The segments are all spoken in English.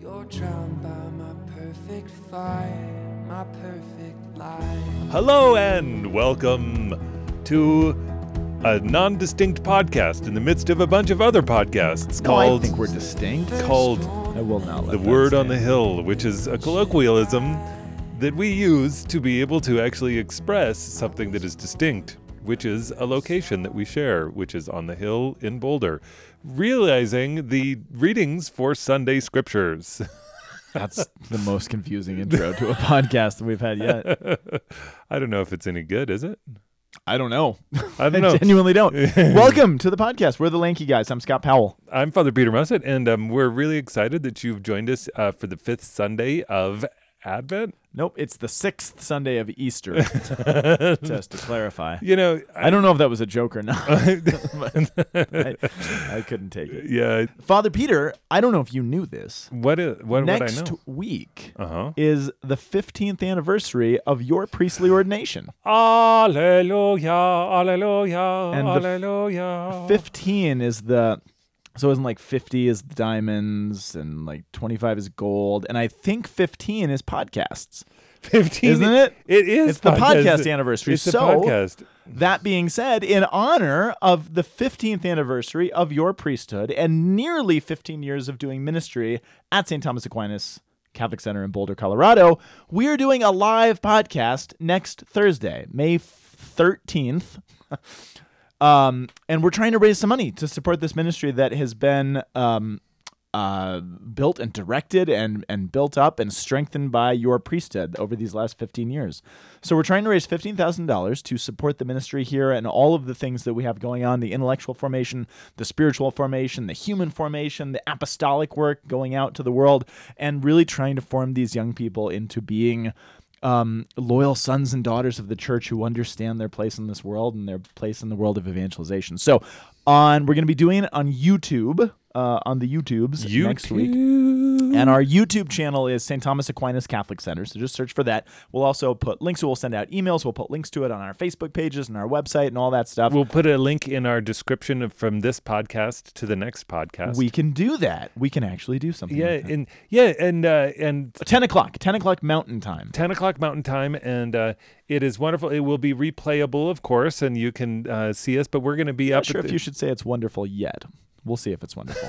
You're drowned by my perfect fire, my perfect life. Hello and welcome to a non-distinct podcast in the midst of a bunch of other podcasts called... I think we're distinct. Called I will not let The Word on the Hill, which is a colloquialism that we use to be able to actually express something that is distinct, which is a location that we share, which is on the hill in Boulder, realizing the readings for Sunday scriptures. That's the most confusing intro to a podcast that we've had yet. I don't know if it's any good, is it? I don't know. I genuinely don't. Welcome to the podcast. We're the Lanky Guys. I'm Scott Powell. I'm Father Peter Musset, and we're really excited that you've joined us for the fifth Sunday of Advent? Nope, it's the sixth Sunday of Easter, just to clarify. You know, I don't know if that was a joke or not. I couldn't take it. Yeah, Father Peter, I don't know if you knew this. What next would I know? Week is the 15th anniversary of your priestly ordination. Alleluia, alleluia, and alleluia. 15 is the... So it wasn't like 50 is diamonds and like 25 is gold. And I think 15 is podcasts. 15? Isn't it? It is. It's the podcast anniversary. It's the podcast. That being said, in honor of the 15th anniversary of your priesthood and nearly 15 years of doing ministry at St. Thomas Aquinas Catholic Center in Boulder, Colorado, we are doing a live podcast next Thursday, May 13th. And we're trying to raise some money to support this ministry that has been built and directed and built up and strengthened by your priesthood over these last 15 years. So we're trying to raise $15,000 to support the ministry here and all of the things that we have going on, the intellectual formation, the spiritual formation, the human formation, the apostolic work going out to the world, and really trying to form these young people into being loyal sons and daughters of the church who understand their place in this world and their place in the world of evangelization. So we're going to be doing it on YouTube, on the YouTubes next week. And our YouTube channel is St. Thomas Aquinas Catholic Center, so just search for that. We'll also put links, we'll send out emails, we'll put links to it on our Facebook pages and our website and all that stuff. We'll put a link in our description from this podcast to the next podcast. We can do that. We can actually do something. Yeah, like that. And 10 o'clock Mountain Time. 10 o'clock Mountain Time, and it is wonderful. It will be replayable, of course, and you can see us, but we're going to be up. I'm not sure if you should say it's wonderful yet. We'll see if it's wonderful.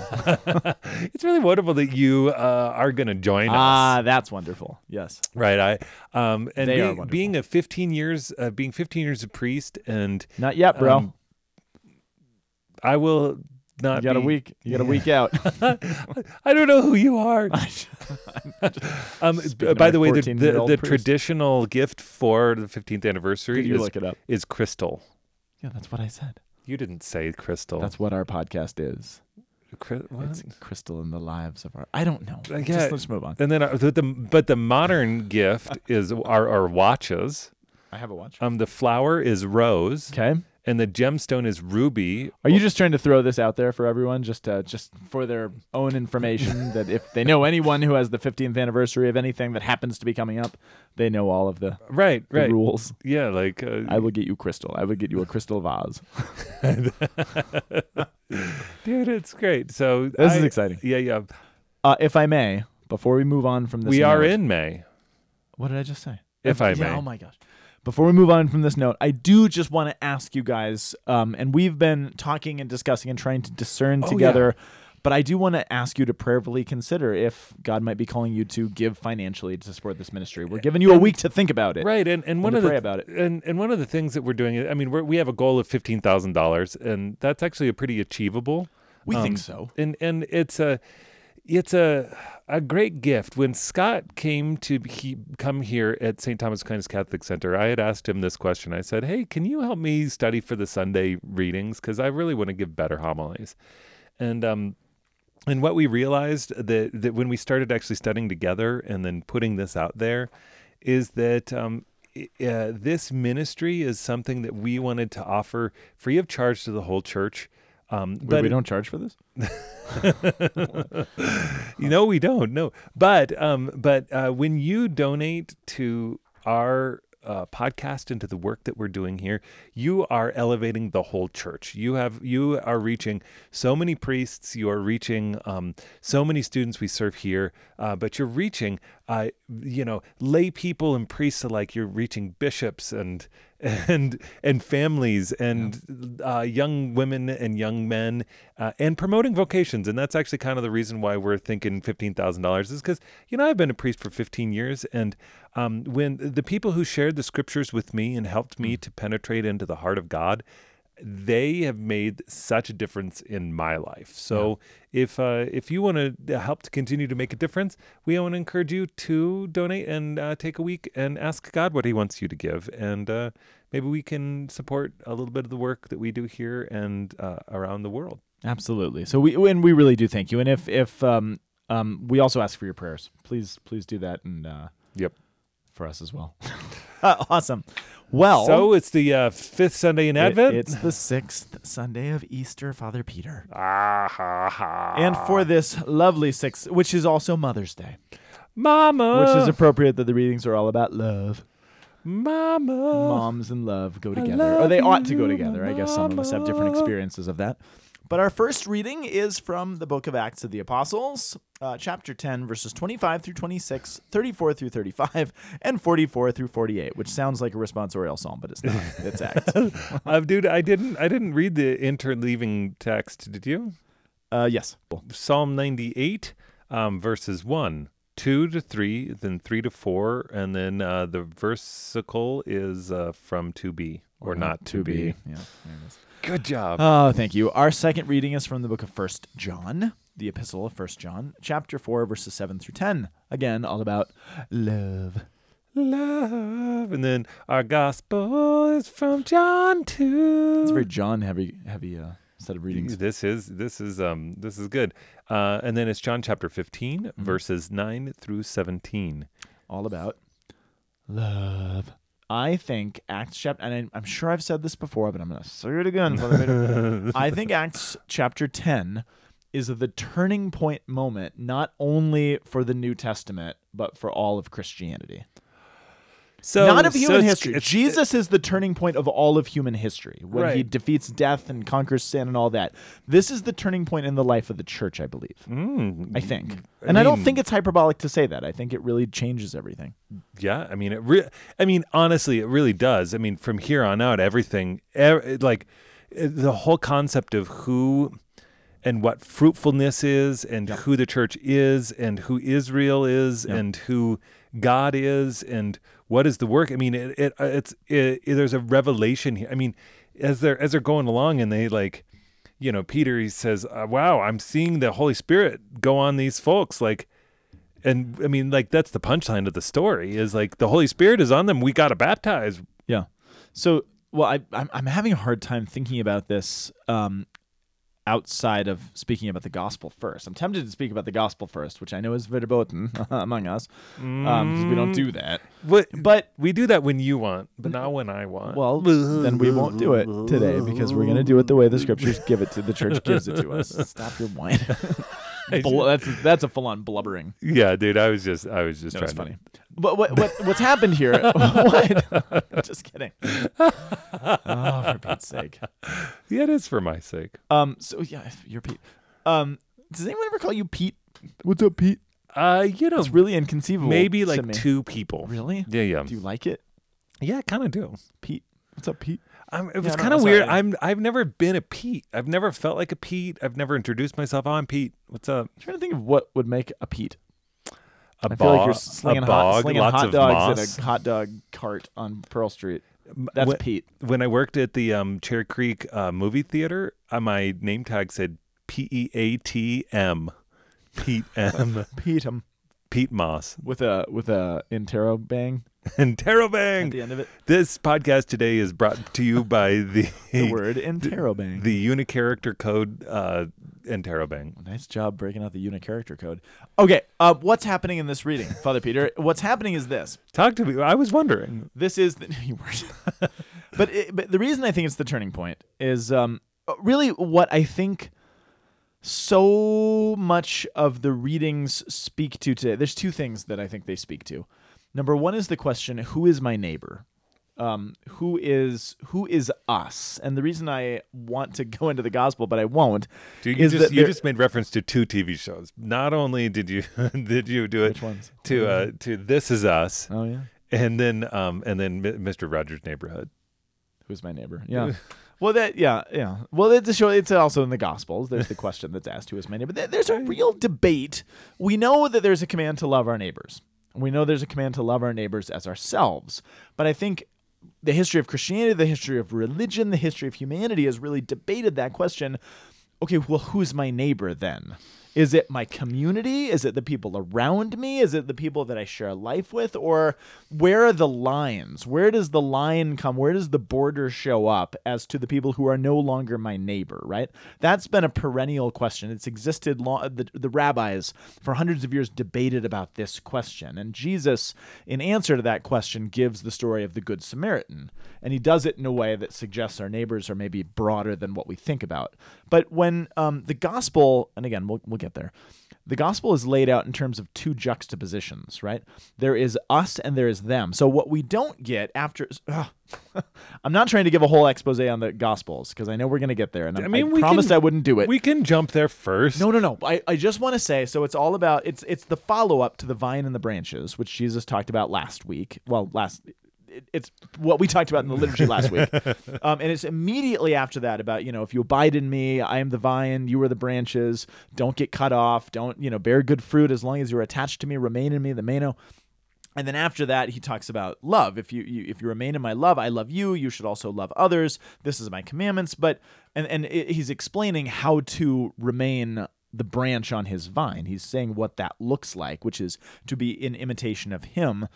It's really wonderful that you are going to join us. Ah, that's wonderful. Yes. Right. Being 15 years a priest and not yet, bro. I will not. You got a week. You got a week out. I don't know who you are. By the way, the traditional gift for the 15th anniversary is crystal. Yeah, that's what I said. You didn't say crystal. That's what our podcast is. It's crystal in the lives of our... I don't know. Let's move on. And then, the modern gift is our watches. I have a watch. The flower is rose. Okay. And the gemstone is ruby. Are you just trying to throw this out there for everyone, just for their own information, that if they know anyone who has the 15th anniversary of anything that happens to be coming up, they know all of the rules. Yeah, like I will get you crystal. I will get you a crystal vase. Dude, it's great. So this is exciting. Yeah, yeah. If I may, before we move on from this, we are in May. What did I just say? If I may. Oh my gosh. Before we move on from this note, I do just want to ask you guys, and we've been talking and discussing and trying to discern together, but I do want to ask you to prayerfully consider if God might be calling you to give financially to support this ministry. We're giving you a week to think about it. Right, and one of pray about it. And one of the things that we're doing, I mean, we have a goal of $15,000, and that's actually a pretty achievable. We think so. And it's a... It's a great gift. When Scott came to come here at St. Thomas Aquinas Catholic Center, I had asked him this question. I said, hey, can you help me study for the Sunday readings? Because I really want to give better homilies. And what we realized that when we started actually studying together and then putting this out there is that this ministry is something that we wanted to offer free of charge to the whole church. But we don't charge for this? No, we don't. No, but when you donate to our podcast and to the work that we're doing here, you are elevating the whole church. You are reaching so many priests. You are reaching so many students we serve here, but you're reaching lay people and priests alike. You're reaching bishops and families and young women and young men and promoting vocations. And that's actually kind of the reason why we're thinking $15,000 is because, I've been a priest for 15 years. And when the people who shared the scriptures with me and helped me to penetrate into the heart of God, they have made such a difference in my life. So if you want to help to continue to make a difference, we want to encourage you to donate and take a week and ask God what he wants you to give. And maybe we can support a little bit of the work that we do here and around the world. Absolutely. So we really do thank you. And if we also ask for your prayers, please do that. And for us as well. Awesome. Well, so it's the fifth Sunday in Advent. It's the sixth Sunday of Easter, Father Peter. And for this lovely sixth, which is also Mother's Day. Mama. Which is appropriate that the readings are all about love. Mama. Moms and love go together. Or they ought to go together. Mama. I guess some of us have different experiences of that. But our first reading is from the book of Acts of the Apostles, chapter 10, verses 25 through 26, 34 through 35, and 44 through 48, which sounds like a responsorial psalm, but it's not. It's Acts. Dude, I didn't read the interleaving text, did you? Yes. Psalm 98, verses 1, 2 to 3, then 3 to 4, and then the versicle is from 2b, or not 2b. Yeah, there it is. Good job. Oh, thank you. Our second reading is from the book of 1 John, the epistle of 1 John, chapter 4, verses 7 through 10. Again, all about love. Love. And then our gospel is from John 2. It's a very John heavy set of readings. This is good. And then it's John chapter 15, verses 9 through 17. All about love. I think Acts chapter, and I'm sure I've said this before, but I'm going to say it again. I think Acts chapter 10 is the turning point moment, not only for the New Testament, but for all of Christianity. So, not of human history. Jesus is the turning point of all of human history when he defeats death and conquers sin and all that. This is the turning point in the life of the church, I believe. I think. I don't think it's hyperbolic to say that. I think it really changes everything. Yeah, I mean, honestly, it really does. I mean, from here on out, everything, the whole concept of who and what fruitfulness is and who the church is and who Israel is and who God is and what is the work. I mean, there's a revelation here. I mean, as they're going along and they Peter, he says, wow, I'm seeing the Holy Spirit go on these folks. And I mean, that's the punchline of the story is the Holy Spirit is on them. We got to baptize. Yeah. So, well, I'm having a hard time thinking about this, outside of speaking about the gospel first. I'm tempted to speak about the gospel first, which I know is verboten among us, because we don't do that. But we do that when you want, but not when I want. Well, then we won't do it today, because we're going to do it the way the scriptures give it to the church gives it to us. Stop your whine. That's a full-on blubbering. Yeah, dude, I was just trying. It's funny. But what's happened here? What? Just kidding. Oh, for Pete's sake. Yeah, it is for my sake. So yeah, you're Pete. Does anyone ever call you Pete? What's up, Pete? It's really inconceivable. Maybe to me. Two people. Really? Yeah. Do you like it? Yeah, I kind of do. Pete, what's up, Pete? It was kind of weird. I've never been a Pete. I've never felt like a Pete. I've never introduced myself. Oh, I'm Pete. What's up? I'm trying to think of what would make a Pete. I feel like you're slinging hot dogs in a hot dog cart on Pearl Street. That's Pete. When I worked at the Cherry Creek movie theater, my name tag said P-E-A-T-M. Pete M. Pete Moss. With a interrobang. Interrobang. At the end of it. This podcast today is brought to you by the... the word interrobang. The unicharacter code interrobang. Nice job breaking out the unicharacter code. Okay, what's happening in this reading, Father Peter? What's happening is this. Talk to me. I was wondering. This is... You weren't. But the reason I think it's the turning point is really what I think... So much of the readings speak to today. There's two things that I think they speak to. Number one is the question, who is my neighbor? Who is us? And the reason I want to go into the gospel, but I won't. Dude, you just made reference to two TV shows. Not only did you do it which ones? to This Is Us. Oh yeah. And then Mr. Rogers' Neighborhood. Who's my neighbor? Yeah. Well, yeah. Well, it's a show. It's also in the Gospels. There's the question that's asked, who is my neighbor? There's a real debate. We know that there's a command to love our neighbors. We know there's a command to love our neighbors as ourselves. But I think the history of Christianity, the history of religion, the history of humanity has really debated that question. Okay, well, who's my neighbor then? Is it my community? Is it the people around me? Is it the people that I share life with? Or where are the lines? Where does the line come? Where does the border show up as to the people who are no longer my neighbor, right? That's been a perennial question. It's existed long. The rabbis for hundreds of years debated about this question. And Jesus, in answer to that question, gives the story of the Good Samaritan. And he does it in a way that suggests our neighbors are maybe broader than what we think about. But when the gospel, and again, we'll get there. The gospel is laid out in terms of two juxtapositions, right? There is us and there is them. So what we don't get after I'm not trying to give a whole expose on the gospels because I know we're going to get there, and I promised I wouldn't do it. We can jump there first. No. I just want to say, so it's all about it's the follow-up to the vine and the branches, which Jesus talked about last week. Well, it's what we talked about in the liturgy last week. And it's immediately after that about, if you abide in me, I am the vine, you are the branches, don't get cut off, don't, bear good fruit as long as you're attached to me, remain in me, the meno. And then after that, he talks about love. If you remain in my love, I love you. You should also love others. This is my commandments. But, he's explaining how to remain the branch on his vine. He's saying what that looks like, which is to be in imitation of him.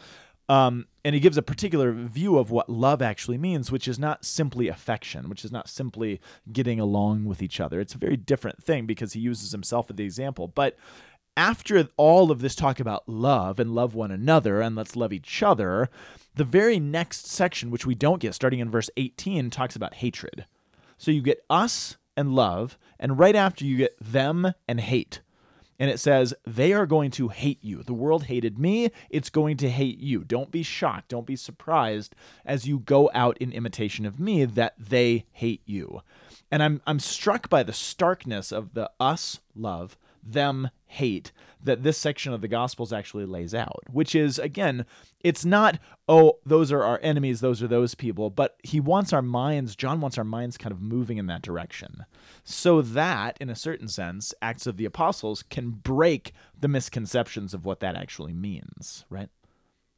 And he gives a particular view of what love actually means, which is not simply affection, which is not simply getting along with each other. It's a very different thing because he uses himself as the example. But after all of this talk about love and love one another and let's love each other, the very next section, which we don't get, starting in verse 18, talks about hatred. So you get us and love, and right after you get them and hate. And it says, they are going to hate you. The world hated me. It's going to hate you. Don't be shocked. Don't be surprised as you go out in imitation of me that they hate you. And I'm struck by the starkness of the us love, them hate that this section of the Gospels actually lays out, which is, again, it's not, oh, those are our enemies, those are those people, but John wants our minds kind of moving in that direction so that, in a certain sense, Acts of the Apostles can break the misconceptions of what that actually means, right?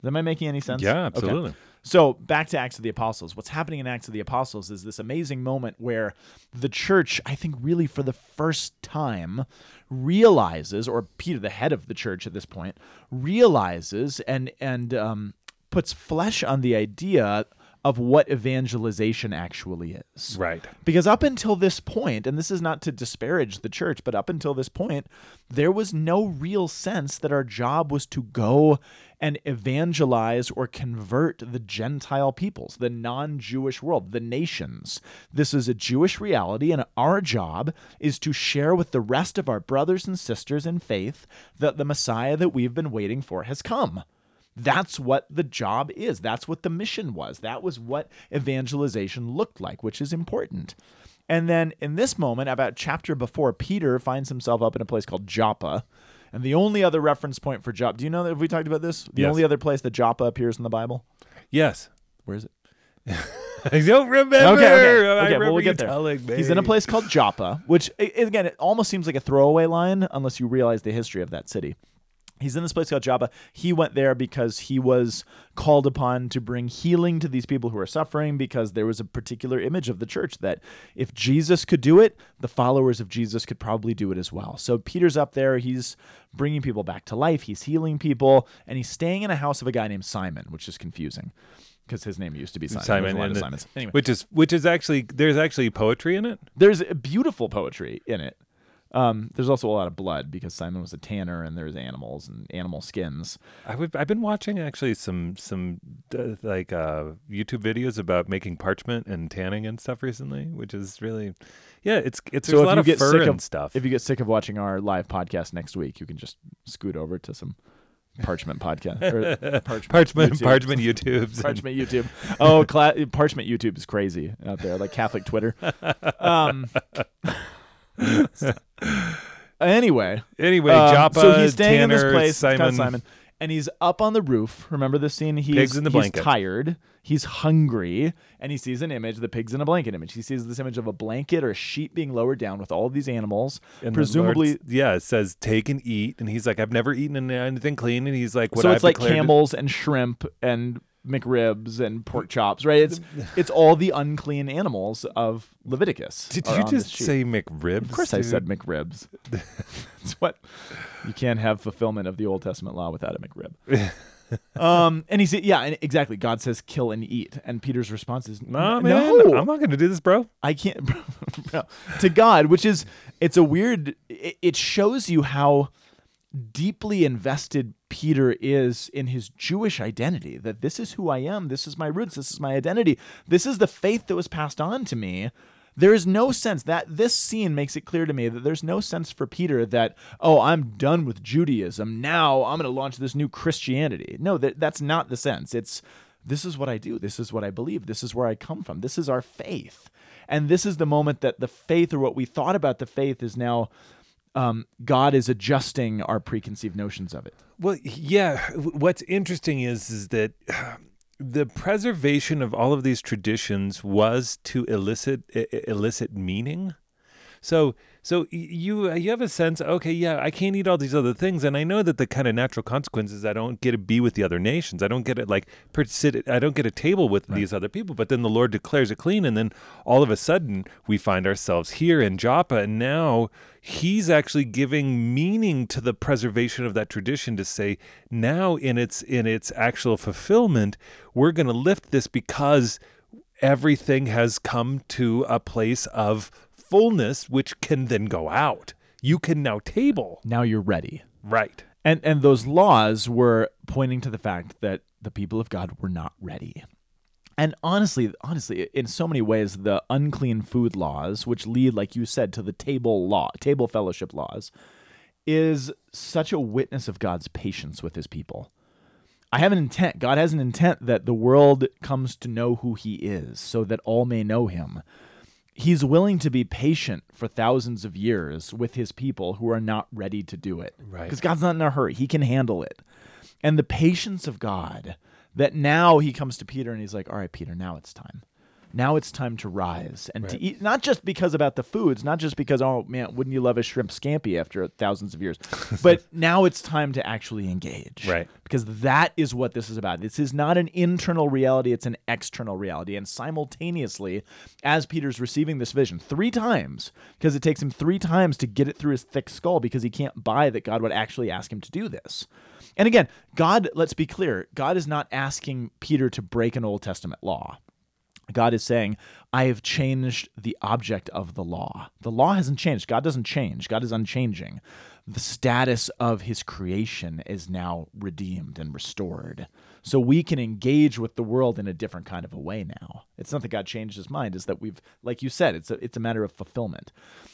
Am I making any sense? Yeah, absolutely. Okay. So back to Acts of the Apostles. What's happening in Acts of the Apostles is this amazing moment where the church, I think really for the first time, realizes, or Peter, the head of the church at this point, realizes and puts flesh on the idea of what evangelization actually is. Right. Because up until this point, and this is not to disparage the church, but up until this point, there was no real sense that our job was to go and evangelize or convert the Gentile peoples, the non-Jewish world, the nations. This is a Jewish reality, and our job is to share with the rest of our brothers and sisters in faith that the Messiah that we've been waiting for has come. That's what the job is. That's what the mission was. That was what evangelization looked like, which is important. And then in this moment, about a chapter before, Peter finds himself up in a place called Joppa. And the only other reference point for Joppa, do you know that we talked about this? The only other place that Joppa appears in the Bible? Yes. Where is it? I don't remember. Okay, well, we'll get there. He's in a place called Joppa, which, again, it almost seems like a throwaway line unless you realize the history of that city. He's in this place called Joppa. He went there because he was called upon to bring healing to these people who are suffering because there was a particular image of the church that if Jesus could do it, the followers of Jesus could probably do it as well. So Peter's up there. He's bringing people back to life. He's healing people. And he's staying in a house of a guy named Simon, which is confusing because his name used to be Simon. Anyway. Which is actually, there's actually poetry in it. There's beautiful poetry in it. There's also a lot of blood because Simon was a tanner, and there's animals and animal skins. I've been watching actually some YouTube videos about making parchment and tanning and stuff recently, which is really, it's so a lot of fur and stuff. If you get sick of watching our live podcast next week, you can just scoot over to some Parchment podcast. Or Parchment YouTube. Parchment YouTube. Oh, Parchment YouTube is crazy out there, like Catholic Twitter. Anyway, Joppa, so he's staying in this place, Simon, and he's up on the roof. Remember this scene? He's tired. He's hungry, and he sees an image, the pigs in a blanket image. He sees this image of a blanket or a sheet being lowered down with all of these animals. And presumably, it says, take and eat. And he's like, I've never eaten anything clean. And he's like, so it's like camels and shrimp and McRibs and pork chops, right? It's all the unclean animals of Leviticus. Did you just say McRibs? Of course, dude. I said McRibs. It's what you can't have fulfillment of the Old Testament law without a McRib. And he said, exactly. God says, kill and eat. And Peter's response is, no, I'm not going to do this, bro. I can't, bro. To God, which is, it's a weird, it shows you how deeply invested Peter is in his Jewish identity, that this is who I am. This is my roots. This is my identity. This is the faith that was passed on to me. There is no sense that this scene makes it clear to me that there's no sense for Peter that, oh, I'm done with Judaism. Now I'm going to launch this new Christianity. No, that's not the sense. It's, this is what I do. This is what I believe. This is where I come from. This is our faith. And this is the moment that the faith, or what we thought about the faith, is now God is adjusting our preconceived notions of it. Well, yeah. What's interesting is that the preservation of all of these traditions was to elicit meaning. So you have a sense, okay, yeah, I can't eat all these other things, and I know that the kind of natural consequence is I don't get to be with the other nations. I don't get it I don't get a table with these other people. But then the Lord declares it clean, and then all of a sudden we find ourselves here in Joppa, and now He's actually giving meaning to the preservation of that tradition to say, now in its actual fulfillment, we're going to lift this because everything has come to a place of fullness, which can then go out. You can now table. Now you're ready. Right. And those laws were pointing to the fact that the people of God were not ready. And honestly, in so many ways, the unclean food laws, which lead, like you said, to the table fellowship laws, is such a witness of God's patience with His people. I have an intent. God has an intent that the world comes to know who He is, so that all may know Him. He's willing to be patient for thousands of years with His people who are not ready to do it. Right. Because God's not in a hurry. He can handle it. And the patience of God, that now He comes to Peter and He's like, all right, Peter, now it's time. Now it's time to rise and to eat, not just because about the foods, not just because, oh, man, wouldn't you love a shrimp scampi after thousands of years, but now it's time to actually engage, right? Because that is what this is about. This is not an internal reality. It's an external reality. And simultaneously, as Peter's receiving this vision 3 times, because it takes him 3 times to get it through his thick skull, because he can't buy that God would actually ask him to do this. And again, God, let's be clear, God is not asking Peter to break an Old Testament law. God is saying, I have changed the object of the law. The law hasn't changed. God doesn't change. God is unchanging. The status of His creation is now redeemed and restored. So we can engage with the world in a different kind of a way now. It's not that God changed His mind. It's that we've, like you said, it's a matter of fulfillment.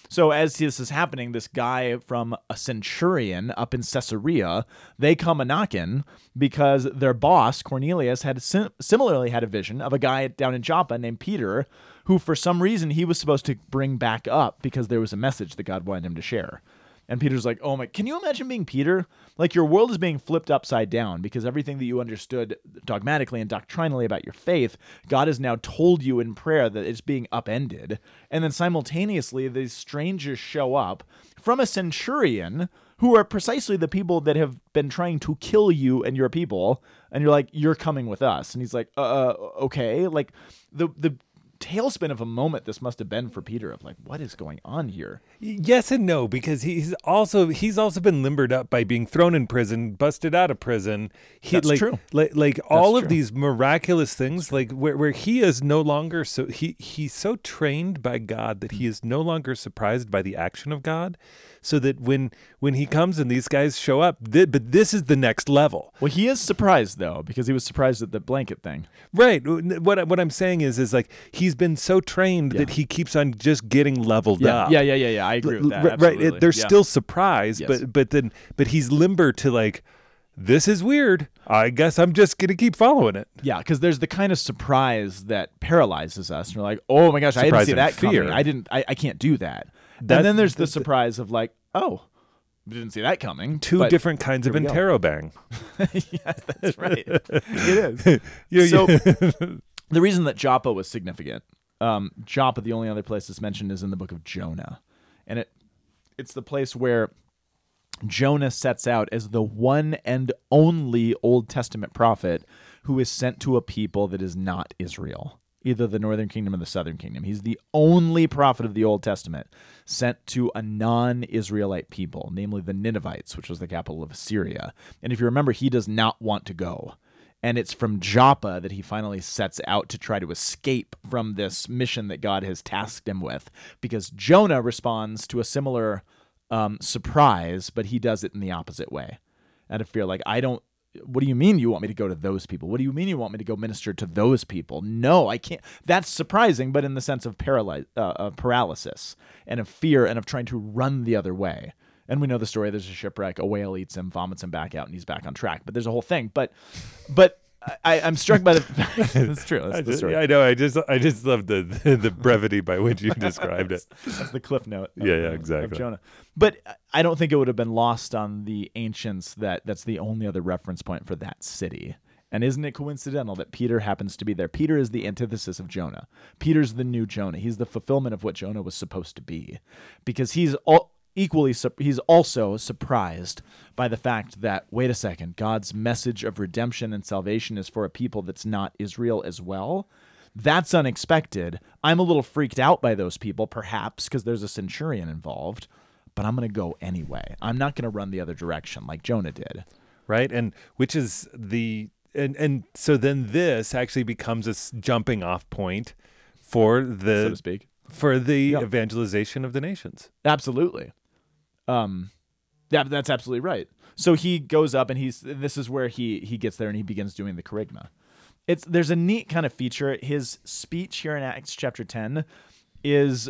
So as this is happening, this guy from a centurion up in Caesarea, they come a-knocking because their boss, Cornelius, had similarly had a vision of a guy down in Joppa named Peter, who for some reason he was supposed to bring back up because there was a message that God wanted him to share. And Peter's like, oh my, can you imagine being Peter? Like, your world is being flipped upside down because everything that you understood dogmatically and doctrinally about your faith, God has now told you in prayer that it's being upended. And then simultaneously, these strangers show up from a centurion who are precisely the people that have been trying to kill you and your people. And you're like, you're coming with us. And he's like, okay. Like, the tailspin of a moment this must have been for Peter, of like, what is going on here? Yes and no, because he's also been limbered up by being thrown in prison, busted out of prison. That's true. That's all true. Of these miraculous things, like where he is no longer, so he's so trained by God that he is no longer surprised by the action of God. So that when he comes and these guys show up, but this is the next level. Well, he is surprised, though, because he was surprised at the blanket thing. Right. What I'm saying is like, he's been so trained that he keeps on just getting leveled up. Yeah. I agree with that. Absolutely. Right. They're still surprised, but he's limber to like, this is weird. I guess I'm just going to keep following it. Yeah, because there's the kind of surprise that paralyzes us. And we're like, oh my gosh, surprise, I didn't see that fear coming. I can't do that. And then there's the surprise of like, oh, we didn't see that coming. Two different kinds of interrobang. Yes, that's right. It is. So the reason that Joppa was significant, Joppa, the only other place that's mentioned, is in the book of Jonah. And it's the place where Jonah sets out as the one and only Old Testament prophet who is sent to a people that is not Israel, either the northern kingdom or the southern kingdom. He's the only prophet of the Old Testament sent to a non-Israelite people, namely the Ninevites, which was the capital of Assyria. And if you remember, he does not want to go. And it's from Joppa that he finally sets out to try to escape from this mission that God has tasked him with, because Jonah responds to a similar surprise, but he does it in the opposite way. Out of fear, like, what do you mean you want me to go to those people? What do you mean you want me to go minister to those people? No, I can't. That's surprising, but in the sense of paralysis and of fear and of trying to run the other way. And we know the story. There's a shipwreck. A whale eats him, vomits him back out, and he's back on track. But there's a whole thing. But I'm struck by the fact. That's true. That's the story. I know. I just love the brevity by which you described it. That's the cliff note. Yeah, exactly. Of Jonah. But I don't think it would have been lost on the ancients that that's the only other reference point for that city. And isn't it coincidental that Peter happens to be there? Peter is the antithesis of Jonah. Peter's the new Jonah. He's the fulfillment of what Jonah was supposed to be, because he's also surprised by the fact that, wait a second, God's message of redemption and salvation is for a people that's not Israel as well. That's unexpected. I'm a little freaked out by those people, perhaps because there's a centurion involved, but I'm going to go anyway. I'm not going to run the other direction like Jonah did. Right, and which is so then this actually becomes a jumping off point for the, so to speak, for the evangelization of the nations. Absolutely. That's absolutely right. So he goes up, and this is where he gets there, and he begins doing the Kerygma. There's a neat kind of feature. His speech here in Acts chapter 10 is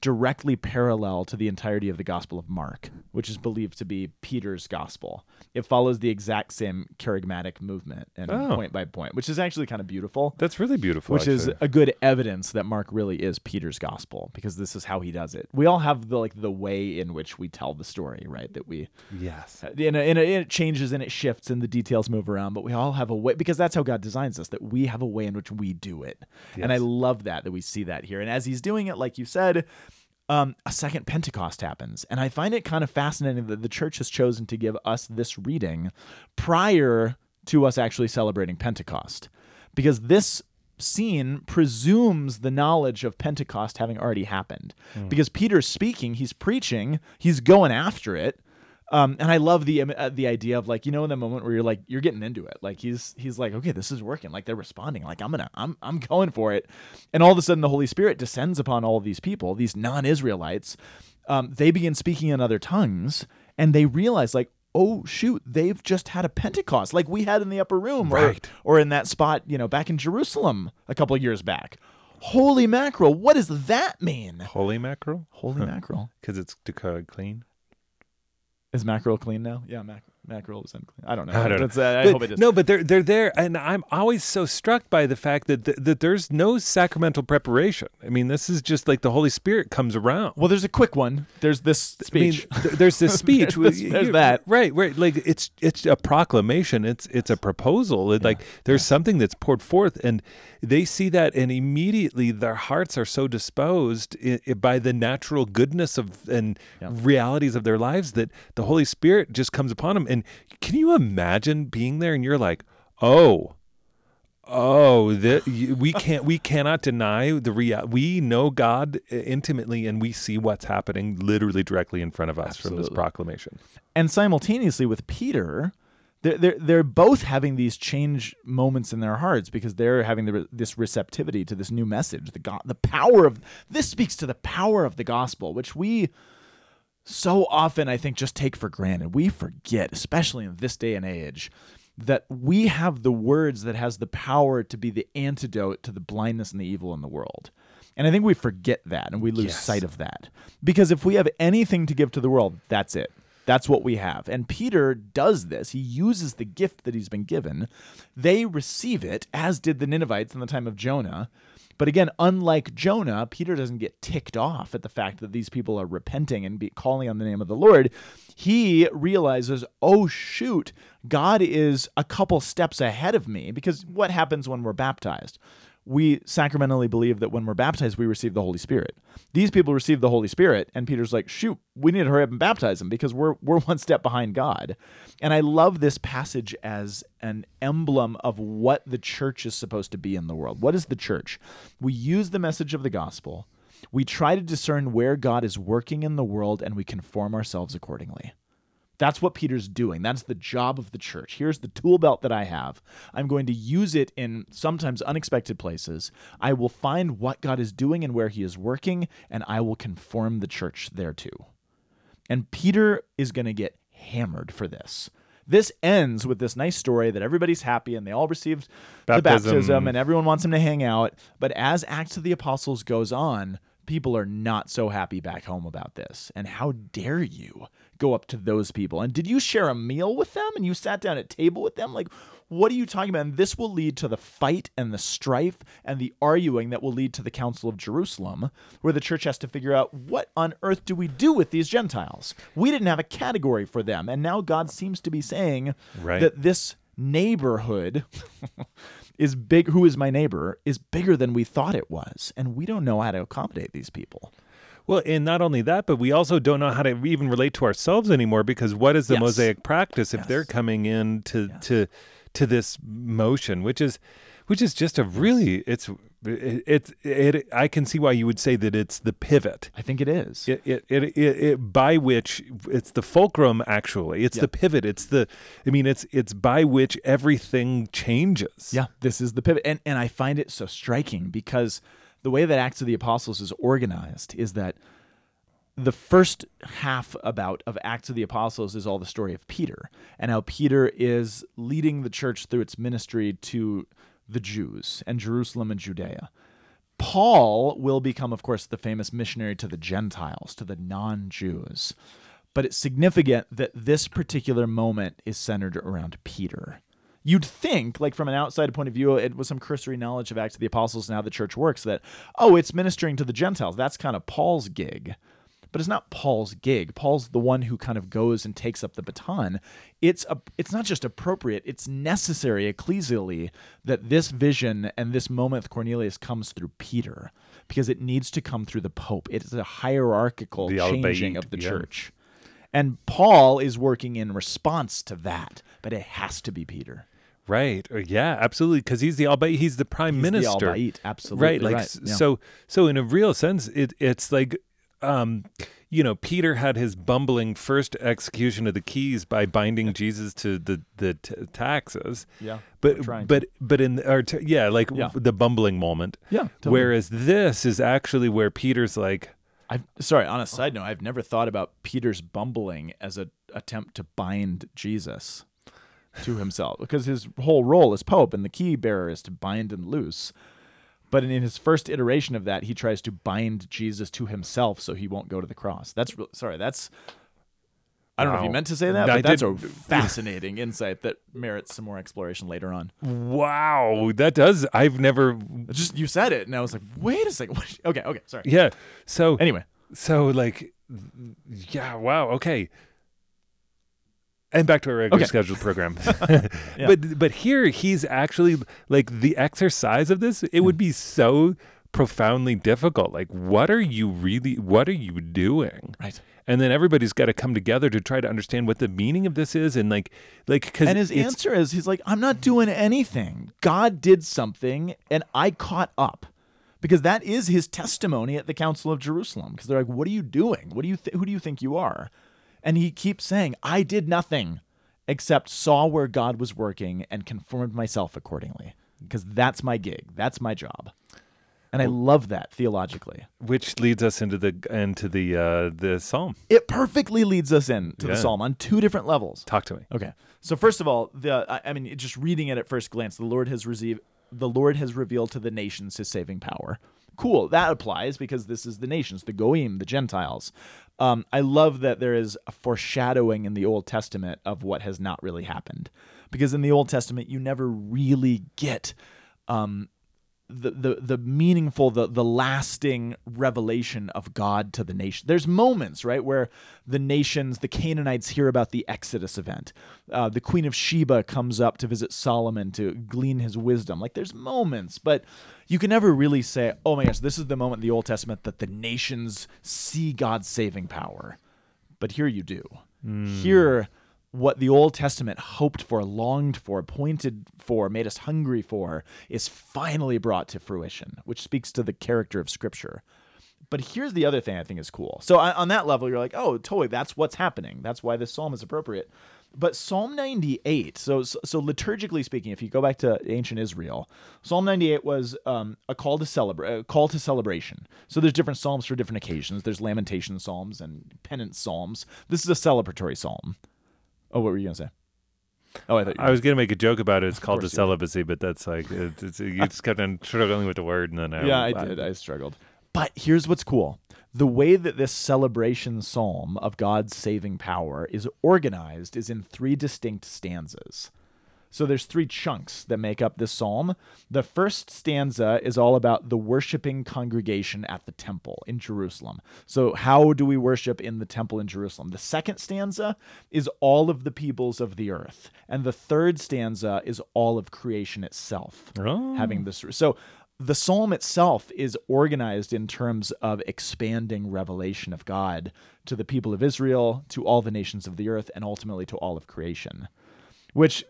directly parallel to the entirety of the Gospel of Mark, which is believed to be Peter's gospel. It follows the exact same kerygmatic movement and point by point, which is actually kind of beautiful. That's really beautiful. Which is a good evidence that Mark really is Peter's gospel, because this is how he does it. We all have the way in which we tell the story, right? That we it changes and it shifts and the details move around, but we all have a way, because that's how God designs us, that we have a way in which we do it. Yes. And I love that we see that here. And as he's doing it, like you said, a second Pentecost happens. And I find it kind of fascinating that the church has chosen to give us this reading prior to us actually celebrating Pentecost, because this scene presumes the knowledge of Pentecost having already happened. Because Peter's speaking, he's preaching, he's going after it. And I love the idea of, like, you know, in the moment where you're like, you're getting into it. Like he's like, okay, this is working. Like, they're responding. Like, I'm going for it. And all of a sudden the Holy Spirit descends upon all of these people, these non-Israelites. They begin speaking in other tongues, and they realize, like, oh shoot, they've just had a Pentecost like we had in the upper room, right? Or in that spot, you know, back in Jerusalem a couple of years back. Holy mackerel. What does that mean? Holy mackerel? Holy mackerel. Because it's declared clean. Is mackerel clean now? Yeah, mackerel is unclean. I don't know. I hope it is. No, but they're there, and I'm always so struck by the fact that that there's no sacramental preparation. I mean, this is just like the Holy Spirit comes around. Well, there's a quick one. There's this speech. I mean, there's this speech. there's that. Right. Like it's a proclamation. It's a proposal. There's something that's poured forth, and they see that, and immediately their hearts are so disposed by the natural goodness of realities of their lives that the Holy Spirit just comes upon them. And can you imagine being there and you're like, we cannot deny the reality. We know God intimately, and we see what's happening literally directly in front of us. Absolutely. From this proclamation. And simultaneously with Peter, they're both having these change moments in their hearts, because they're having this receptivity to this new message. The power of this speaks to the power of the gospel, which we so often, I think, just take for granted. We forget, especially in this day and age, that we have the words that has the power to be the antidote to the blindness and the evil in the world. And I think we forget that, and we lose sight of that. Because if we have anything to give to the world, that's it. That's what we have. And Peter does this. He uses the gift that he's been given. They receive it, as did the Ninevites in the time of Jonah. But again, unlike Jonah, Peter doesn't get ticked off at the fact that these people are repenting and calling on the name of the Lord. He realizes, oh, shoot, God is a couple steps ahead of me. Because what happens when we're baptized? We sacramentally believe that when we're baptized, we receive the Holy Spirit. These people receive the Holy Spirit, and Peter's like, shoot, we need to hurry up and baptize them because we're one step behind God. And I love this passage as an emblem of what the church is supposed to be in the world. What is the church? We use the message of the gospel. We try to discern where God is working in the world, and we conform ourselves accordingly. That's what Peter's doing. That's the job of the church. Here's the tool belt that I have. I'm going to use it in sometimes unexpected places. I will find what God is doing and where he is working, and I will conform the church thereto. And Peter is going to get hammered for this. This ends with this nice story that everybody's happy and they all received the baptism and everyone wants him to hang out. But as Acts of the Apostles goes on, people are not so happy back home about this. And how dare you go up to those people? And did you share a meal with them? And you sat down at table with them? Like, what are you talking about? And this will lead to the fight and the strife and the arguing that will lead to the Council of Jerusalem, where the church has to figure out, what on earth do we do with these Gentiles? We didn't have a category for them. And now God seems to be saying that this neighborhood is big, who is my neighbor, is bigger than we thought it was. And we don't know how to accommodate these people. Well, and not only that, but we also don't know how to even relate to ourselves anymore, because what is the Mosaic practice if they're coming in to this motion, which is just a really, it's I can see why you would say that it's the pivot. I think it is. It by which it's the fulcrum, actually. It's the pivot. It's by which everything changes. Yeah, this is the pivot. And I find it so striking because the way that Acts of the Apostles is organized is that the first half of Acts of the Apostles is all the story of Peter and how Peter is leading the church through its ministry to the Jews and Jerusalem and Judea. Paul will become, of course, the famous missionary to the Gentiles, to the non-Jews. But it's significant that this particular moment is centered around Peter. You'd think, like from an outside point of view, it was some cursory knowledge of Acts of the Apostles and how the church works, that, oh, it's ministering to the Gentiles. That's kind of Paul's gig. But it's not Paul's gig. Paul's the one who kind of goes and takes up the baton. It's not just appropriate, it's necessary ecclesially that this vision and this moment with Cornelius comes through Peter, because it needs to come through the Pope. It is a hierarchical changing of the church. And Paul is working in response to that, but it has to be Peter. Right. Yeah, absolutely. Because he's the Albaite. He's the prime minister. The Albaite, absolutely. Right. So in a real sense, it's like, Peter had his bumbling first execution of the keys by binding Jesus to the taxes. Yeah. But the bumbling moment. Yeah. Totally. Whereas this is actually where Peter's like, on a side note, I've never thought about Peter's bumbling as an attempt to bind Jesus to himself, because his whole role as Pope and the key bearer is to bind and loose. But in his first iteration of that, he tries to bind Jesus to himself so he won't go to the cross. I don't know if you meant to say that, but that's a fascinating insight that merits some more exploration later on. Wow, that does. I've never... Just, you said it, and I was like, wait a second. Okay, sorry. Yeah, so... Anyway. So, okay. And back to our regular scheduled program. But here, he's actually, the exercise of this, it would be so profoundly difficult. Like, what are you doing? Right. And then everybody's got to come together to try to understand what the meaning of this is. And and his answer is, he's like, I'm not doing anything. God did something and I caught up, because that is his testimony at the Council of Jerusalem. Because they're like, what are you doing? Who do you think you are? And he keeps saying, I did nothing except saw where God was working and conformed myself accordingly, because that's my gig. That's my job. And I love that theologically, which leads us into the psalm. It perfectly leads us into the psalm on two different levels. Talk to me. Okay. So first of all, just reading it at first glance, the Lord has revealed to the nations his saving power. cool, that applies because this is the nations, the Goyim, the Gentiles. I love that there is a foreshadowing in the Old Testament of what has not really happened, because in the Old Testament you never really get the meaningful, the lasting revelation of God to the nation. There's moments, right, where the nations, the Canaanites, hear about the Exodus event. The Queen of Sheba comes up to visit Solomon to glean his wisdom. Like, there's moments, but you can never really say, oh my gosh, this is the moment in the Old Testament that the nations see God's saving power. But here you do. Mm. Here, what the Old Testament hoped for, longed for, pointed for, made us hungry for, is finally brought to fruition, which speaks to the character of Scripture. But here's the other thing I think is cool. So on that level, you're like, oh, totally, that's what's happening. That's why this psalm is appropriate. But Psalm 98, so liturgically speaking, if you go back to ancient Israel, Psalm 98 was a call to celebration. So there's different psalms for different occasions. There's lamentation psalms and penance psalms. This is a celebratory psalm. Oh, what were you going to say? Oh, I was going to make a joke about it. It's called the celibacy, but that's like, you just kept on struggling with the word. And then I struggled. But here's what's cool. The way that this celebration psalm of God's saving power is organized is in three distinct stanzas. So there's three chunks that make up this psalm. The first stanza is all about the worshiping congregation at the temple in Jerusalem. So how do we worship in the temple in Jerusalem? The second stanza is all of the peoples of the earth. And the third stanza is all of creation itself. Oh. Having this. So the psalm itself is organized in terms of expanding revelation of God to the people of Israel, to all the nations of the earth, and ultimately to all of creation.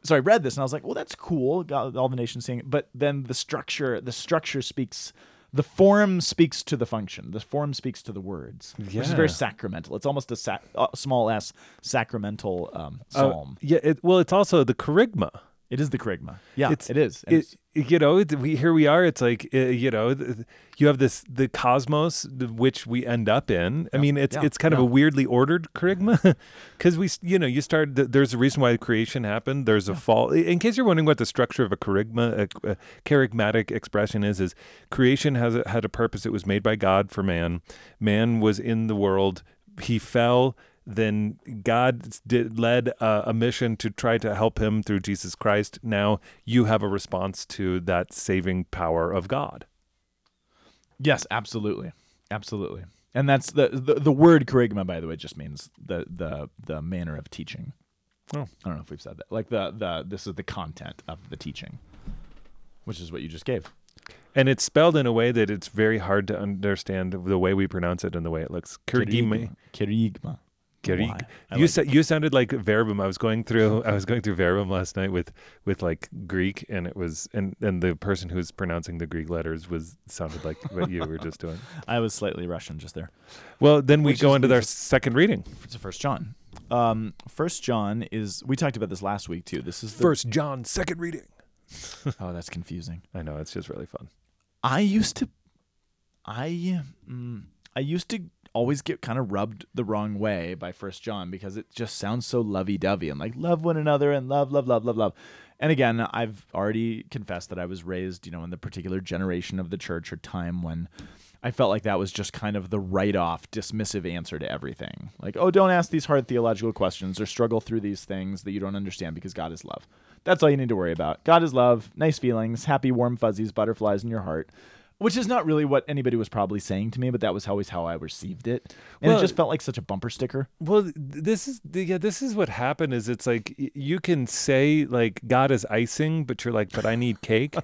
So I read this and I was like, well, that's cool. God, all the nations singing. But then the structure speaks, the form speaks to the function. The form speaks to the words, which is very sacramental. It's almost a small s sacramental psalm. It's also the kerygma. It is the kerygma. Yeah, it is. Here we are. It's like, you have the cosmos, which we end up in. I mean, it's kind of a weirdly ordered kerygma, because there's a reason why creation happened. There's a fall. In case you're wondering what the structure of a kerygma, a kerygmatic expression is creation had a purpose. It was made by God for man. Man was in the world. He fell. Then God led a mission to try to help him through Jesus Christ. Now you have a response to that saving power of God. Yes, absolutely. Absolutely. And that's the word kerygma, by the way, just means the manner of teaching. Oh. I don't know if we've said that. Like this is the content of the teaching, which is what you just gave. And it's spelled in a way that it's very hard to understand the way we pronounce it and the way it looks. Kerygma. Kerygma. You sounded like verbum. I was going through verbum last night with like Greek, and it was and the person who was pronouncing the Greek letters sounded like what you were just doing. I was slightly Russian just there. Well, then we go into our second reading. It's First John. First John is, we talked about this last week too. This is First John second reading. Oh, that's confusing. I know, it's just really fun. I used to always get kind of rubbed the wrong way by First John because it just sounds so lovey-dovey and like love one another and love, love, love, love, love. And again, I've already confessed that I was raised, in the particular generation of the church or time when I felt like that was just kind of the write-off, dismissive answer to everything. Like, oh, don't ask these hard theological questions or struggle through these things that you don't understand because God is love. That's all you need to worry about. God is love, nice feelings, happy, warm fuzzies, butterflies in your heart. Which is not really what anybody was probably saying to me, but that was always how I received it, and it just felt like such a bumper sticker. Well, this is what happened. Is it's like you can say like God is icing, but you're like, but I need cake.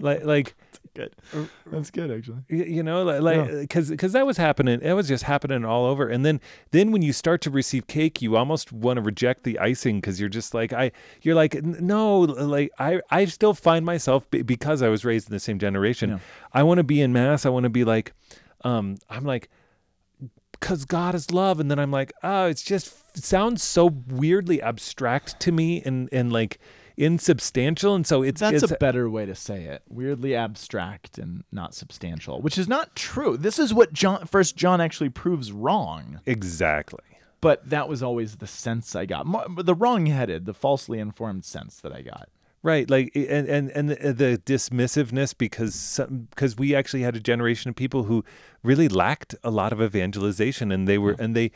like good. That's good actually. Because that was happening. It was just happening all over. And then when you start to receive cake, you almost want to reject the icing because you're just like I still find myself because I was raised in the same generation. Yeah. I want to be in mass. I want to be like, I'm like, because God is love, and then I'm like, oh, it sounds so weirdly abstract to me, and like. Insubstantial, and so it's a better way to say it. Weirdly abstract and not substantial, which is not true. This is what First John actually proves wrong. Exactly. But that was always the sense I got, the wrong-headed, the falsely informed sense that I got. Right, like and the dismissiveness, because we actually had a generation of people who really lacked a lot of evangelization, and they were and they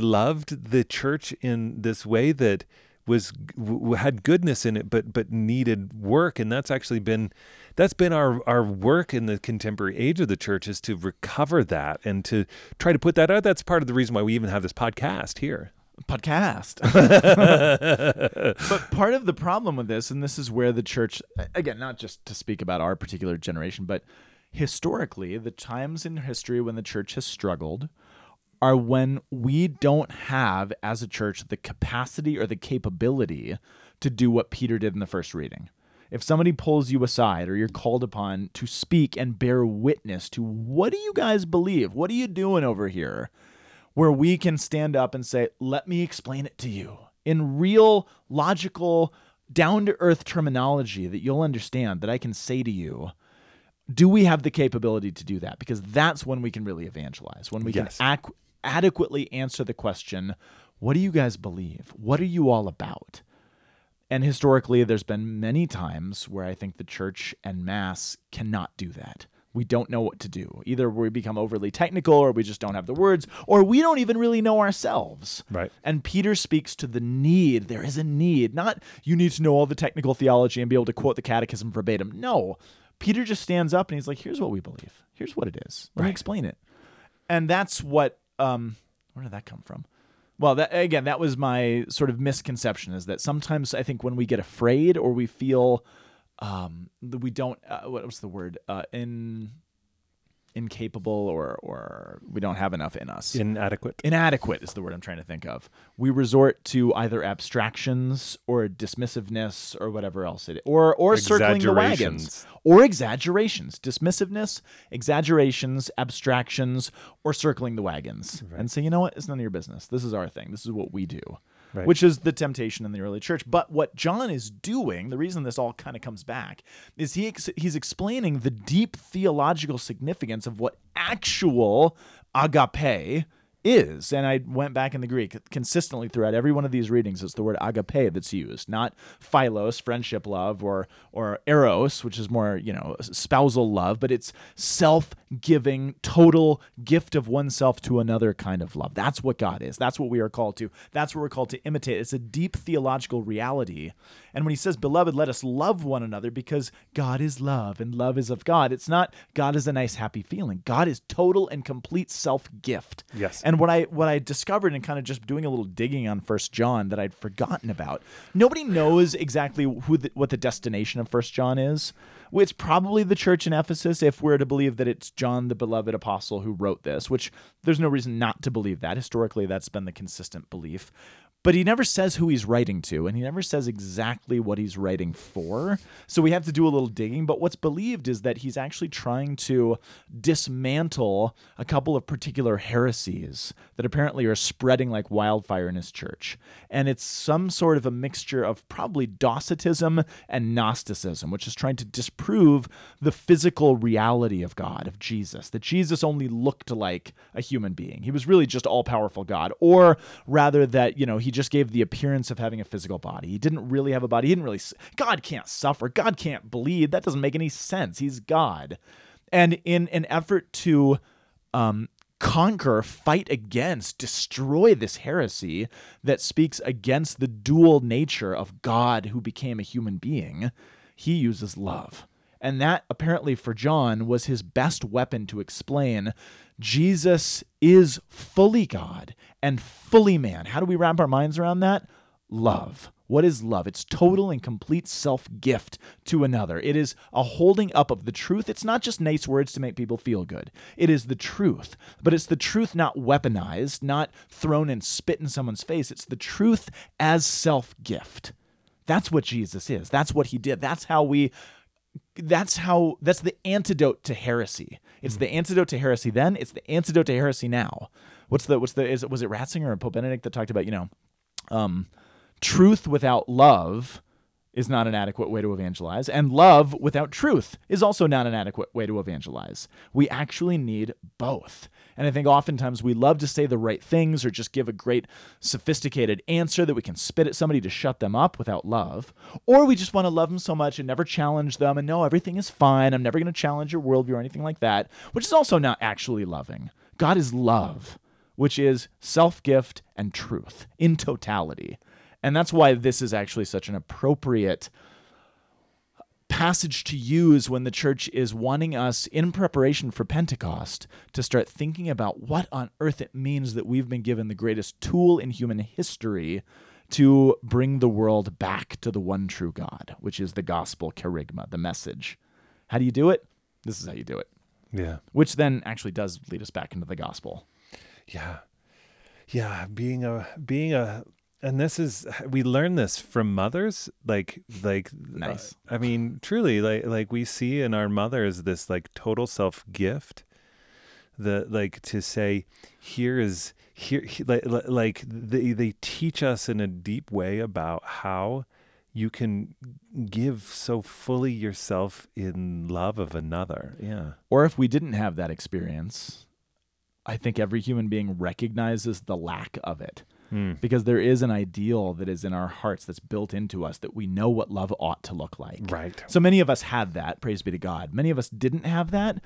loved the church in this way that had goodness in it, but needed work, and that's been our work in the contemporary age of the church, is to recover that and to try to put that out. That's part of the reason why we even have this podcast here. But part of the problem with this, and this is where the church, again, not just to speak about our particular generation, but historically, the times in history when the church has struggled are when we don't have, as a church, the capacity or the capability to do what Peter did in the first reading. If somebody pulls you aside or you're called upon to speak and bear witness to, what do you guys believe? What are you doing over here? Where we can stand up and say, let me explain it to you in real, logical, down-to-earth terminology that you'll understand, that I can say to you, do we have the capability to do that? Because that's when we can really evangelize, when we can adequately answer the question, what do you guys believe? What are you all about? And historically, there's been many times where I think the church en masse cannot do that. We don't know what to do. Either we become overly technical, or we just don't have the words, or we don't even really know ourselves. Right. And Peter speaks to the need. There is a need. Not you need to know all the technical theology and be able to quote the catechism verbatim. No. Peter just stands up and he's like, here's what we believe. Here's what it is. Let me explain it. And that's what where did that come from? Well, that was my sort of misconception, is that sometimes I think when we get afraid or we feel we don't, what was the word? Incapable or we don't have enough in us. Inadequate. Inadequate is the word I'm trying to think of. We resort to either abstractions or dismissiveness or whatever else it is, or circling the wagons, or exaggerations, dismissiveness, exaggerations, abstractions, or circling the wagons, and say, you know what? It's none of your business. This is our thing. This is what we do. Right. Which is the temptation in the early church. But what John is doing, the reason this all kind of comes back, is he's explaining the deep theological significance of what actual agape is. And I went back in the Greek consistently throughout every one of these readings. It's the word agape that's used, not philos, friendship love, or eros, which is more, spousal love. But it's self-giving, total gift of oneself to another kind of love. That's what God is. That's what we are called to. That's what we're called to imitate. It's a deep theological reality. And when he says, beloved, let us love one another because God is love and love is of God, it's not God is a nice, happy feeling. God is total and complete self-gift. Yes. And what I discovered, and kind of just doing a little digging on 1 John that I'd forgotten about, nobody knows exactly what the destination of 1 John is. It's probably the church in Ephesus, if we're to believe that it's John, the beloved apostle, who wrote this, which there's no reason not to believe that. Historically, that's been the consistent belief. But he never says who he's writing to, and he never says exactly what he's writing for. So we have to do a little digging. But what's believed is that he's actually trying to dismantle a couple of particular heresies that apparently are spreading like wildfire in his church. And it's some sort of a mixture of probably Docetism and Gnosticism, which is trying to disprove the physical reality of God, of Jesus, that Jesus only looked like a human being. He was really just all-powerful God, or rather that, he just gave the appearance of having a physical body. He didn't really have a body. God can't suffer. God can't bleed. That doesn't make any sense. He's God. And in an effort to conquer, fight against, destroy this heresy that speaks against the dual nature of God who became a human being, he uses love. And that, apparently for John, was his best weapon to explain Jesus is fully God and fully man. How do we wrap our minds around that? Love. What is love? It's total and complete self-gift to another. It is a holding up of the truth. It's not just nice words to make people feel good. It is the truth, but it's the truth not weaponized, not thrown and spit in someone's face. It's the truth as self-gift. That's what Jesus is. That's what he did. That's the antidote to heresy. It's the antidote to heresy then. It's the antidote to heresy now. Was it Ratzinger or Pope Benedict that talked about, truth without love is not an adequate way to evangelize, and love without truth is also not an adequate way to evangelize. We actually need both. And I think oftentimes we love to say the right things or just give a great sophisticated answer that we can spit at somebody to shut them up without love. Or we just want to love them so much and never challenge them and no, everything is fine. I'm never going to challenge your worldview or anything like that, which is also not actually loving. God is love, which is self-gift and truth in totality. And that's why this is actually such an appropriate passage to use when the church is wanting us, in preparation for Pentecost, to start thinking about what on earth it means that we've been given the greatest tool in human history to bring the world back to the one true God, which is the gospel kerygma, the message. How do you do it? This is how you do it. Yeah. Which then actually does lead us back into the gospel. Yeah. Yeah. And this is, we learn this from mothers, like, nice. I mean, truly, like we see in our mothers this like total self-gift, the, like to say, they teach us in a deep way about how you can give so fully yourself in love of another. Yeah. Or if we didn't have that experience, I think every human being recognizes the lack of it. Because there is an ideal that is in our hearts that's built into us that we know what love ought to look like. Right. So many of us had that, praise be to God. Many of us didn't have that,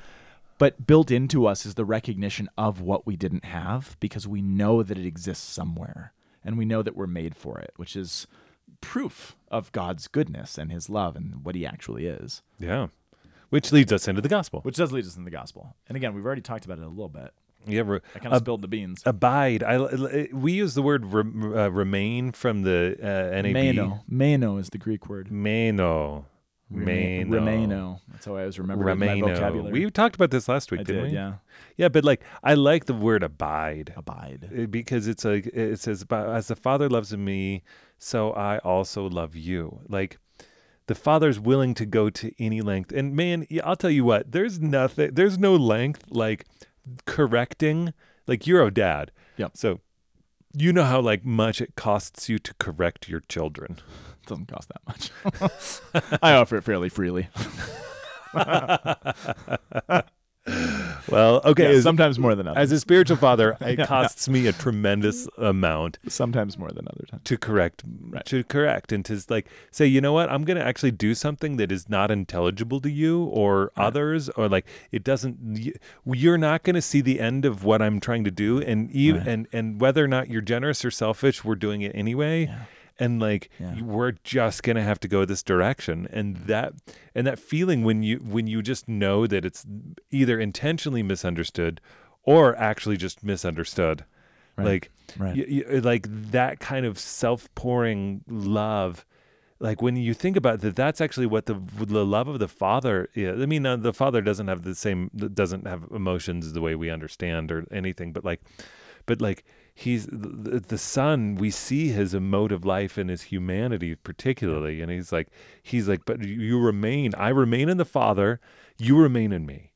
but built into us is the recognition of what we didn't have because we know that it exists somewhere and we know that we're made for it, which is proof of God's goodness and his love and what he actually is. Yeah. Which leads us into the gospel. Which does lead us into the gospel. And again, we've already talked about it a little bit. Yeah, I kind of spilled the beans. Abide. We use the word remain from the NAB. Meno. Meno is the Greek word. Meno. Remaino. That's how I always remember my vocabulary. We talked about this last week, didn't we? Yeah. Yeah, but like I like the word abide. Abide. Because it's like it says, as the Father loves me, so I also love you. Like the Father's willing to go to any length. And man, I'll tell you what, there's no length like correcting, like you're a dad. Yeah. So you know how like much it costs you to correct your children. It doesn't cost that much. I offer it fairly freely. Well, okay. Yeah, sometimes more than others. As a spiritual father, it costs me a tremendous amount. Sometimes more than other times. To correct and to like say, you know what, I'm going to actually do something that is not intelligible to you or others, or like it doesn't. You're not going to see the end of what I'm trying to do, and whether or not you're generous or selfish, we're doing it anyway. Yeah. And like we're just gonna have to go this direction, and that feeling when you just know that it's either intentionally misunderstood or actually just misunderstood, like that kind of self-pouring love. Like when you think about that, that's actually what the love of the Father is. I mean, the Father doesn't have emotions the way we understand or anything, but he's the Son. We see his emotive life and his humanity particularly, and he's like, but you remain. I remain in the Father. You remain in me,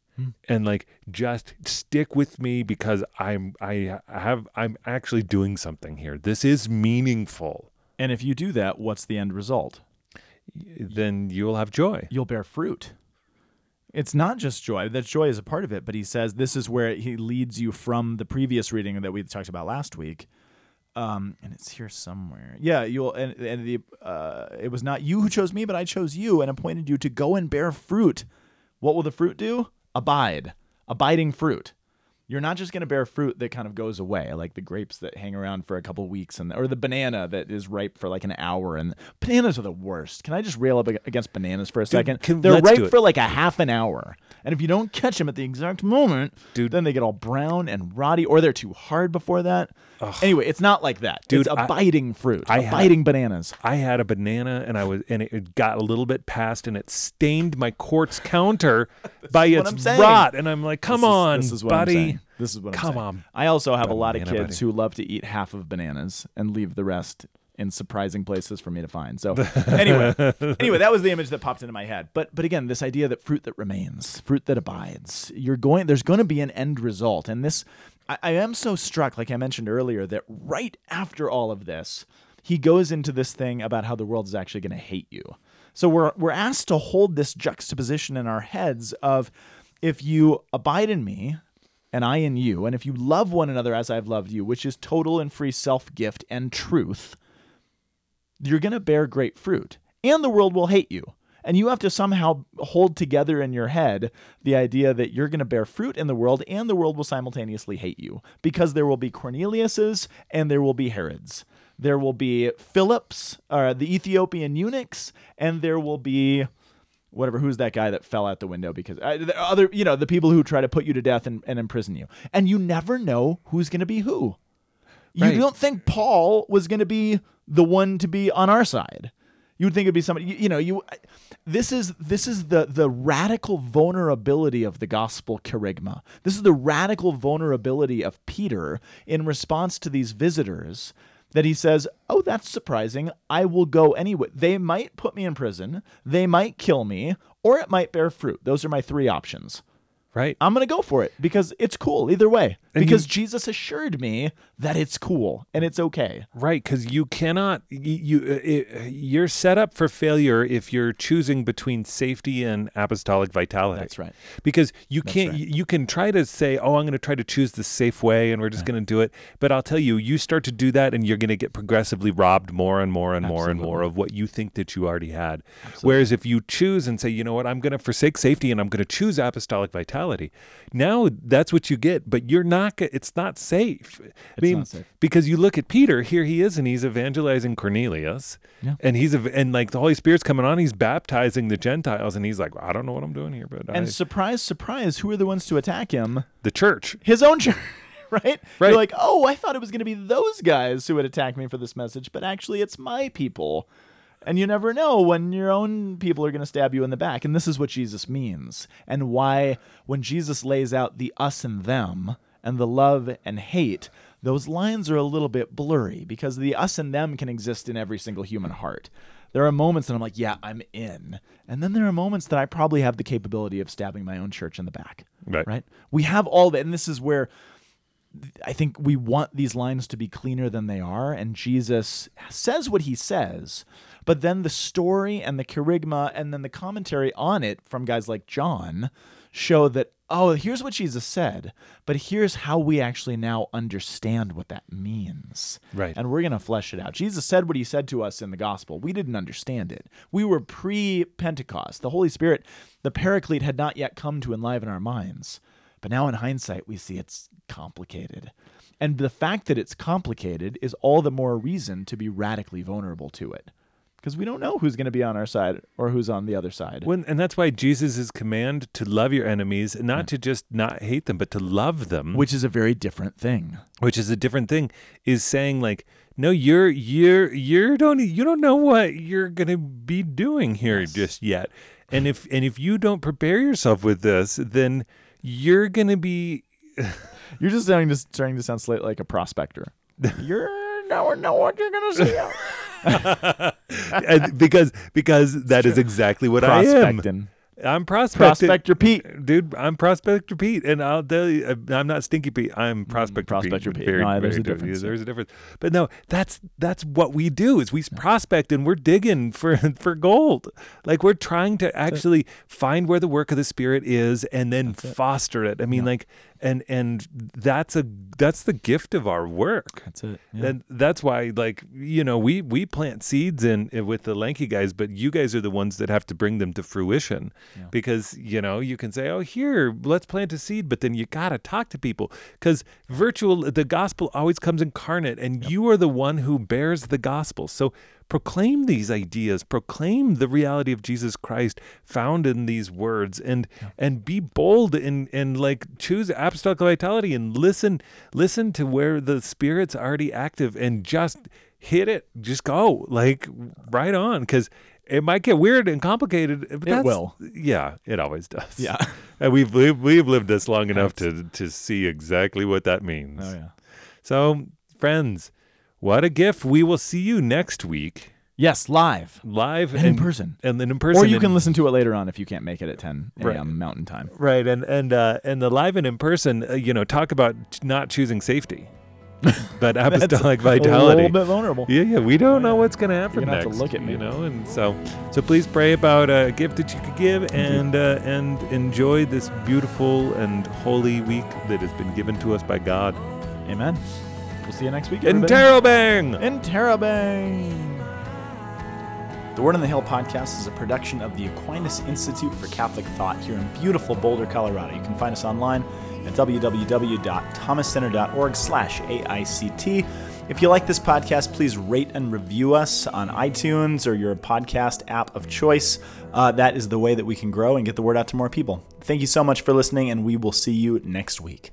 and like just stick with me because I'm actually doing something here. This is meaningful. And if you do that, what's the end result? Then you'll have joy. You'll bear fruit. It's not just joy. That joy is a part of it, but he says this is where he leads you from the previous reading that we talked about last week, and it's here somewhere. Yeah, it was not you who chose me, but I chose you and appointed you to go and bear fruit. What will the fruit do? Abide, abiding fruit. You're not just going to bear fruit that kind of goes away, like the grapes that hang around for a couple weeks, or the banana that is ripe for like an hour. And bananas are the worst. Can I just rail up against bananas for a second? They're ripe for like a half an hour, and if you don't catch them at the exact moment, then they get all brown and rotty, or they're too hard before that. Ugh. Anyway, it's not like that. Dude, it's abiding fruit. Bananas. I had a banana, and it got a little bit past, and it stained my quartz counter by its rot. And I'm like, come on, buddy. This is what I'm saying. Come on. I also have a lot of kids who love to eat half of bananas and leave the rest in surprising places for me to find. So anyway, that was the image that popped into my head. But again, this idea that fruit that remains, fruit that abides, there's going to be an end result. And this, I am so struck, like I mentioned earlier, that right after all of this, he goes into this thing about how the world is actually going to hate you. So we're asked to hold this juxtaposition in our heads of, if you abide in me, and I in you, and if you love one another as I've loved you, which is total and free self-gift and truth, you're going to bear great fruit, and the world will hate you. And you have to somehow hold together in your head the idea that you're going to bear fruit in the world, and the world will simultaneously hate you, because there will be Corneliuses and there will be Herods. There will be Philips, the Ethiopian eunuchs, and there will be whatever, who's that guy that fell out the window because the people who try to put you to death and imprison you. And you never know who's going to be who. Right. You don't think Paul was going to be the one to be on our side. You would think it'd be somebody, this is the radical vulnerability of the gospel kerygma. This is the radical vulnerability of Peter in response to these visitors, that he says, oh, that's surprising. I will go anyway. They might put me in prison. They might kill me, or it might bear fruit. Those are my three options. Right. I'm going to go for it because it's cool either way, because Jesus assured me that it's cool and it's okay. Right. Because you cannot, you're set up for failure if you're choosing between safety and apostolic vitality. That's right. Because you can try to say, oh, I'm going to try to choose the safe way and we're just going to do it. But I'll tell you, you start to do that and you're going to get progressively robbed more and more and more and more of what you think that you already had. Absolutely. Whereas if you choose and say, you know what, I'm going to forsake safety and I'm going to choose apostolic vitality. Now that's what you get, but you're not. It's not safe. I mean, because you look at Peter. Here he is, and he's evangelizing Cornelius, yeah. And like the Holy Spirit's coming on. He's baptizing the Gentiles, and he's like, well, I don't know what I'm doing here, but surprise, surprise, who are the ones to attack him? The church, his own church, right? Right. You're like, oh, I thought it was going to be those guys who would attack me for this message, but actually, it's my people. And you never know when your own people are going to stab you in the back. And this is what Jesus means, and why when Jesus lays out the us and them and the love and hate, those lines are a little bit blurry, because the us and them can exist in every single human heart. There are moments that I'm like, yeah, I'm in. And then there are moments that I probably have the capability of stabbing my own church in the back. Right? We have all that. And this is where I think we want these lines to be cleaner than they are. And Jesus says what he says, but then the story and the kerygma and then the commentary on it from guys like John show that, oh, here's what Jesus said, but here's how we actually now understand what that means. Right. And we're going to flesh it out. Jesus said what he said to us in the gospel. We didn't understand it. We were pre-Pentecost. The Holy Spirit, the Paraclete, had not yet come to enliven our minds. But now in hindsight, we see it's complicated. And the fact that it's complicated is all the more reason to be radically vulnerable to it, because we don't know who's going to be on our side or who's on the other side. And that's why Jesus' command to love your enemies, not to just not hate them, but to love them. Which is a different thing, is saying like, no, you don't know what you're going to be doing here just yet. And if you don't prepare yourself with this, then you're going to be... You're just starting to sound slightly like a prospector. You never know what you're going to see out. because that is exactly what I am. I'm prospecting. Prospector Pete. Dude, I'm Prospector Pete. And I'll tell you, I'm not Stinky Pete. I'm Prospector Pete. Very, no, there's a difference. There's a difference. But no, that's what we do, is we prospect and we're digging for gold. Like, we're trying to actually find where the work of the Spirit is and then foster it. I mean, and that's the gift of our work. That's it. Yeah. And that's why, we plant seeds in with the lanky guys, but you guys are the ones that have to bring them to fruition. Yeah. Because, you can say, oh, here, let's plant a seed, but then you got to talk to people, because the gospel always comes incarnate, and you are the one who bears the gospel. So proclaim these ideas, proclaim the reality of Jesus Christ found in these words, and be bold and like choose apostolic vitality and listen to where the Spirit's already active, and just hit it, just go like right on, because it might get weird and complicated. But it will. Yeah, it always does. Yeah, and we've lived this long enough to see exactly what that means. Oh yeah. So friends, what a gift. We will see you next week. Yes, live and in person. And then in person. Or you can listen to it later on if you can't make it at 10 a.m. Mountain Time. Right. And the live and in person, talk about not choosing safety. that apostolic vitality. A little bit vulnerable. Yeah. We don't know what's going to happen next. Have to look at me. You know, and so please pray about a gift that you could give, and enjoy this beautiful and holy week that has been given to us by God. Amen. We'll see you next week. Interrobang. The Word on the Hill podcast is a production of the Aquinas Institute for Catholic Thought here in beautiful Boulder, Colorado. You can find us online at www.thomascenter.org/AICT. If you like this podcast, please rate and review us on iTunes or your podcast app of choice. That is the way that we can grow and get the word out to more people. Thank you so much for listening, and we will see you next week.